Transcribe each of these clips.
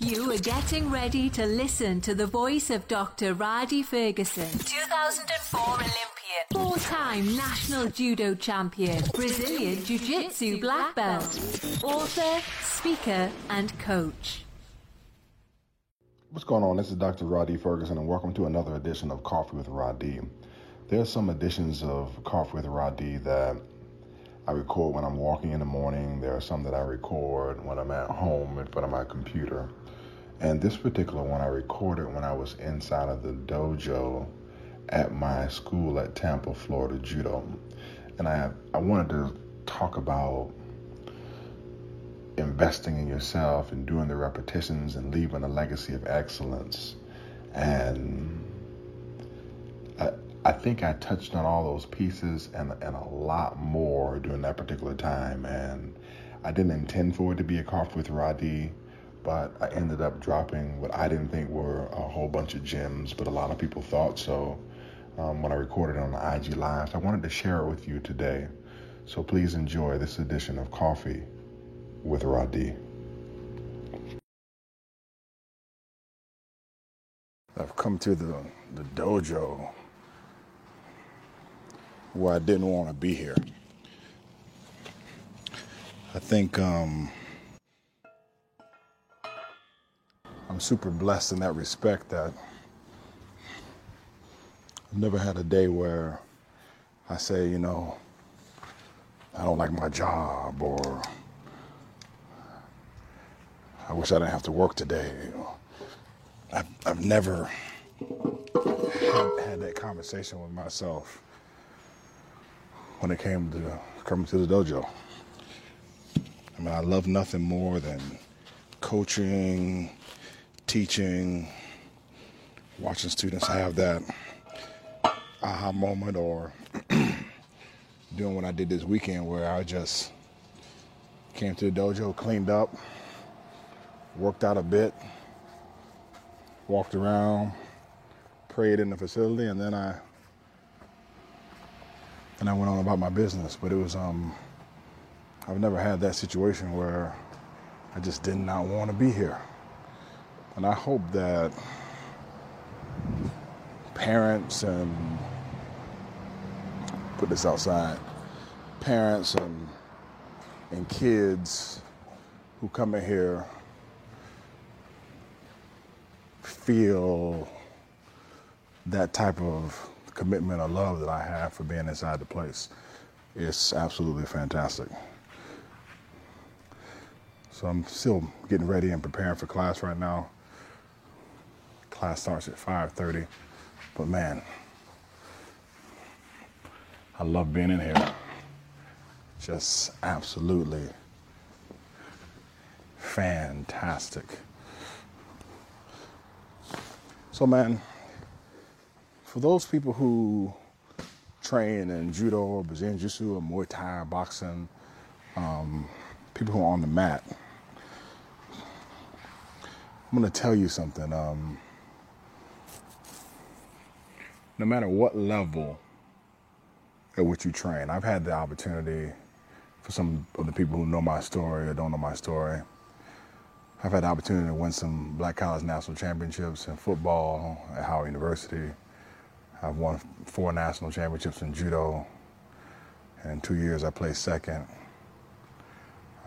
You are getting ready to listen to the voice of Dr. Roddy Ferguson, 2004 Olympian, four-time national judo champion, Brazilian jiu-jitsu black belt, author, speaker, and coach. What's going on? This is Dr. Roddy Ferguson, and welcome to another edition of Coffee with Roddy. There are some editions of Coffee with Roddy that I record when I'm walking in the morning. There are some that I record when I'm at home in front of my computer. And this particular one I recorded when I was inside of the dojo at my school at Tampa Florida Judo. And I wanted to talk about investing in yourself and doing the repetitions and leaving a legacy of excellence. And I think I touched on all those pieces and a lot more during that particular time. And I didn't intend for it to be a Coffee with Roddy, but I ended up dropping what I didn't think were a whole bunch of gems, but a lot of people thought so when I recorded on the IG Live. So I wanted to share it with you today. So please enjoy this edition of Coffee with Roddy. I've come to the dojo where I didn't want to be here. I think I'm super blessed in that respect that I've never had a day where I say, you know, I don't like my job, or I wish I didn't have to work today. I've never had that conversation with myself when it came to coming to the dojo. I mean, I love nothing more than coaching, teaching, watching students have that aha moment, or doing what I did this weekend where I just came to the dojo, cleaned up, worked out a bit, walked around, prayed in the facility, and then I went on about my business. But it was, I've never had that situation where I just did not want to be here. And I hope that parents and, put this outside, parents and kids who come in here feel that type of commitment or love that I have for being inside the place. It's absolutely fantastic. So I'm still getting ready and preparing for class right now. Class starts at 5:30, but man, I love being in here. Just absolutely fantastic. So man, for those people who train in judo or Brazilian jiu-jitsu or Muay Thai or boxing, people who are on the mat, I'm going to tell you something. No matter what level at which you train, I've had the opportunity, for some of the people who know my story or don't know my story, I've had the opportunity to win some black college national championships in football at Howard University. I've won 4 national championships in judo. And in 2 years, I placed second.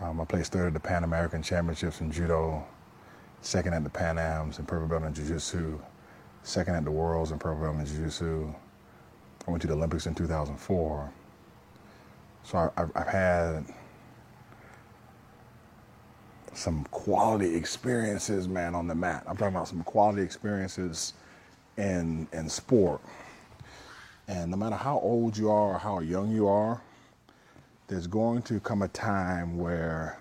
I placed third at the Pan American Championships in judo, second at the Pan Ams in purple belt in jiu-jitsu, second at the Worlds in purple belt in jiu-jitsu. I went to the Olympics in 2004. So I've had some quality experiences, man, on the mat. I'm talking about some quality experiences in sport. And no matter how old you are or how young you are, there's going to come a time where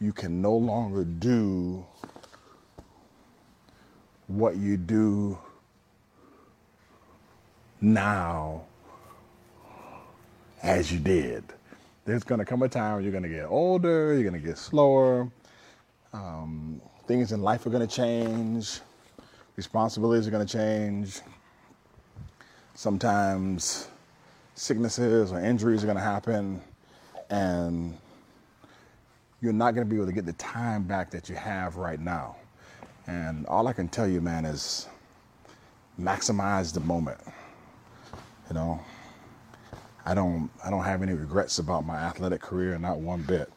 you can no longer do what you do now as you did. There's going to come a time where you're going to get older, you're going to get slower. Things in life are going to change. Responsibilities are going to change. Sometimes sicknesses or injuries are going to happen, and you're not going to be able to get the time back that you have right now. And all I can tell you, man, is maximize the moment. You know, I don't have any regrets about my athletic career, not one bit.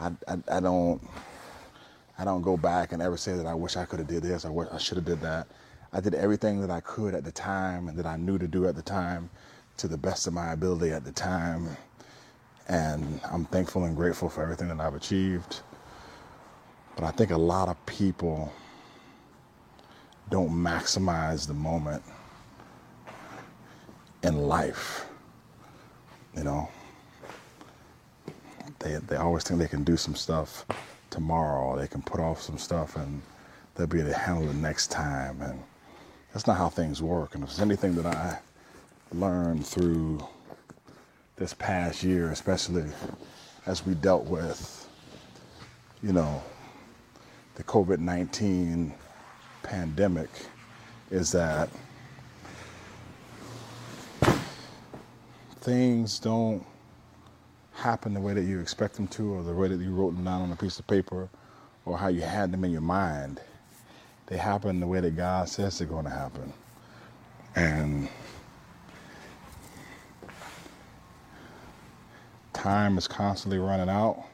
I don't go back and ever say that I wish I could have did this, I should have did that. I did everything that I could at the time and that I knew to do at the time to the best of my ability at the time. And I'm thankful and grateful for everything that I've achieved. But I think a lot of people don't maximize the moment in life. You know, they always think they can do some stuff tomorrow, they can put off some stuff and they'll be able to handle it next time. And that's not how things work. And if there's anything that I learned through this past year, especially as we dealt with, you know, the COVID-19 pandemic, is that things don't happen the way that you expect them to, or the way that you wrote them down on a piece of paper, or how you had them in your mind. They happen the way that God says they're going to happen. And time is constantly running out,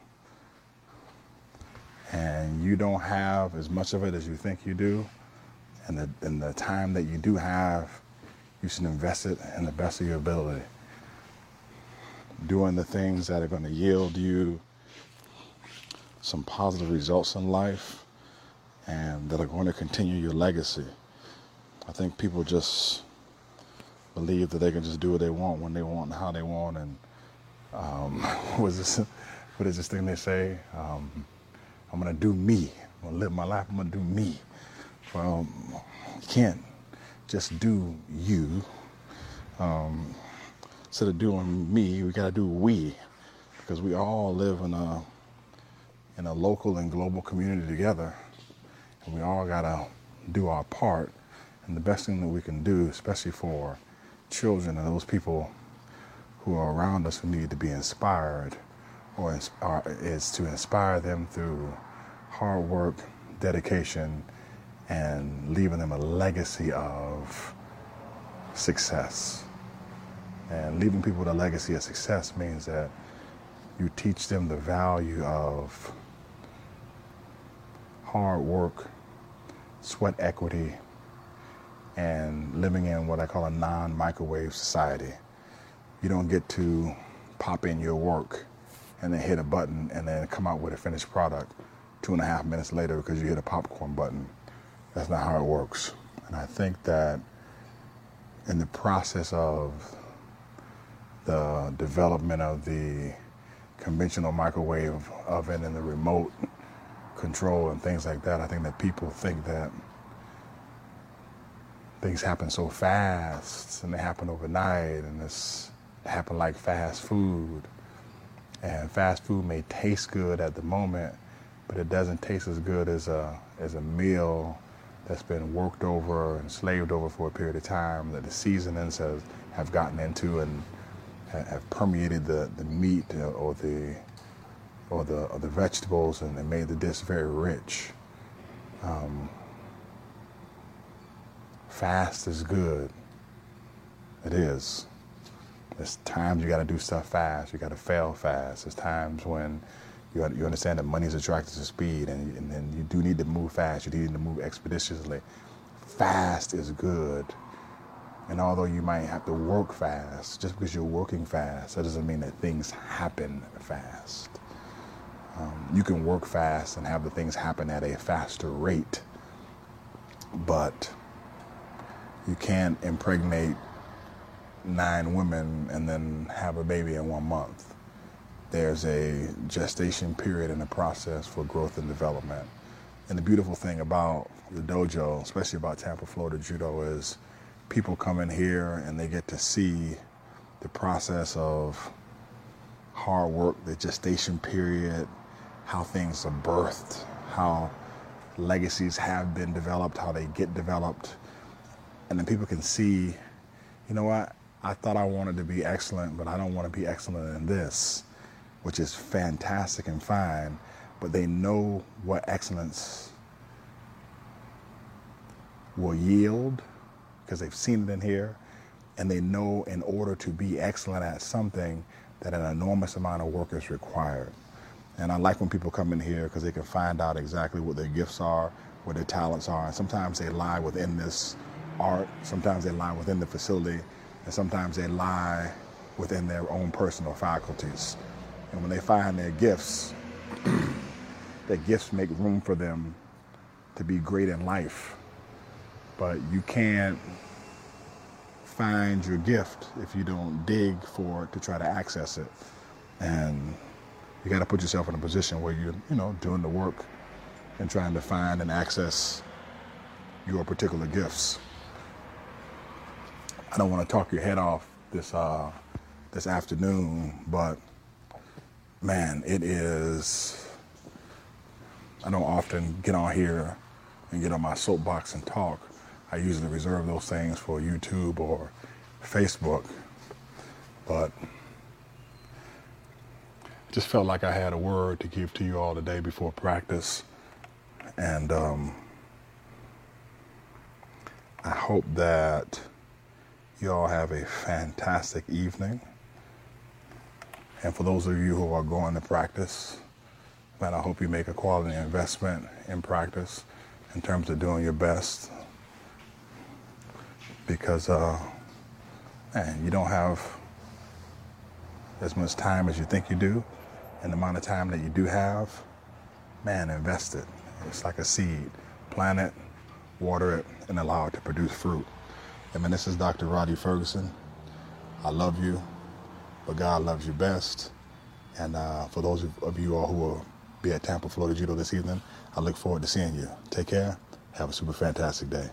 and you don't have as much of it as you think you do. And the time that you do have, you should invest it in the best of your ability, doing the things that are going to yield you some positive results in life and that are going to continue your legacy. I think people just believe that they can just do what they want, when they want, and how they want. And what is this thing they say? I'm going to do me. I'm going to live my life. I'm going to do me. Well, you can't just do you. Instead of doing me, we got to do we, because we all live in a local and global community together, and we all got to do our part. And the best thing that we can do, especially for children and those people who are around us who need to be inspired, is to inspire them through hard work, dedication, and leaving them a legacy of success. And leaving people with a legacy of success means that you teach them the value of hard work, sweat equity, and living in what I call a non-microwave society. You don't get to pop in your work and then hit a button and then come out with a finished product 2.5 minutes later because you hit a popcorn button. That's not how it works. And I think that in the process of the development of the conventional microwave oven and the remote control and things like that, I think that people think that things happen so fast and they happen overnight, and this happen like fast food. And fast food may taste good at the moment, but it doesn't taste as good as a meal that's been worked over and slaved over for a period of time, that the seasonings have gotten into and have permeated the meat or the vegetables, and made the dish very rich. Fast is good. It is. There's times you got to do stuff fast. You got to fail fast. There's times when you understand that money is attracted to speed, and then you do need to move fast. You do need to move expeditiously. Fast is good. And although you might have to work fast, just because you're working fast, that doesn't mean that things happen fast. You can work fast and have the things happen at a faster rate, but you can't impregnate 9 women and then have a baby in 1 month. There's a gestation period in the process for growth and development. And the beautiful thing about the dojo, especially about Tampa Florida Judo, is people come in here and they get to see the process of hard work, the gestation period, how things are birthed, how legacies have been developed, how they get developed. And then people can see, you know what, I thought I wanted to be excellent, but I don't want to be excellent in this, which is fantastic and fine, but they know what excellence will yield because they've seen it in here, and they know in order to be excellent at something that an enormous amount of work is required. And I like when people come in here because they can find out exactly what their gifts are, what their talents are, and sometimes they lie within this art, sometimes they lie within the facility, and sometimes they lie within their own personal faculties. And when they find their gifts make room for them to be great in life. But you can't find your gift if you don't dig for it to try to access it. And you got to put yourself in a position where you're, doing the work and trying to find and access your particular gifts. I don't want to talk your head off this afternoon, but man, it is. I don't often get on here and get on my soapbox and talk. I usually reserve those things for YouTube or Facebook, but I just felt like I had a word to give to you all today before practice. And I hope that you all have a fantastic evening. And for those of you who are going to practice, man, I hope you make a quality investment in practice in terms of doing your best. Because, man, you don't have as much time as you think you do. And the amount of time that you do have, man, invest it. It's like a seed. Plant it, water it, and allow it to produce fruit. And man, this is Dr. Roddy Ferguson. I love you, but God loves you best. And for those of you all who will be at Tampa Florida Judo this evening, I look forward to seeing you. Take care. Have a super fantastic day.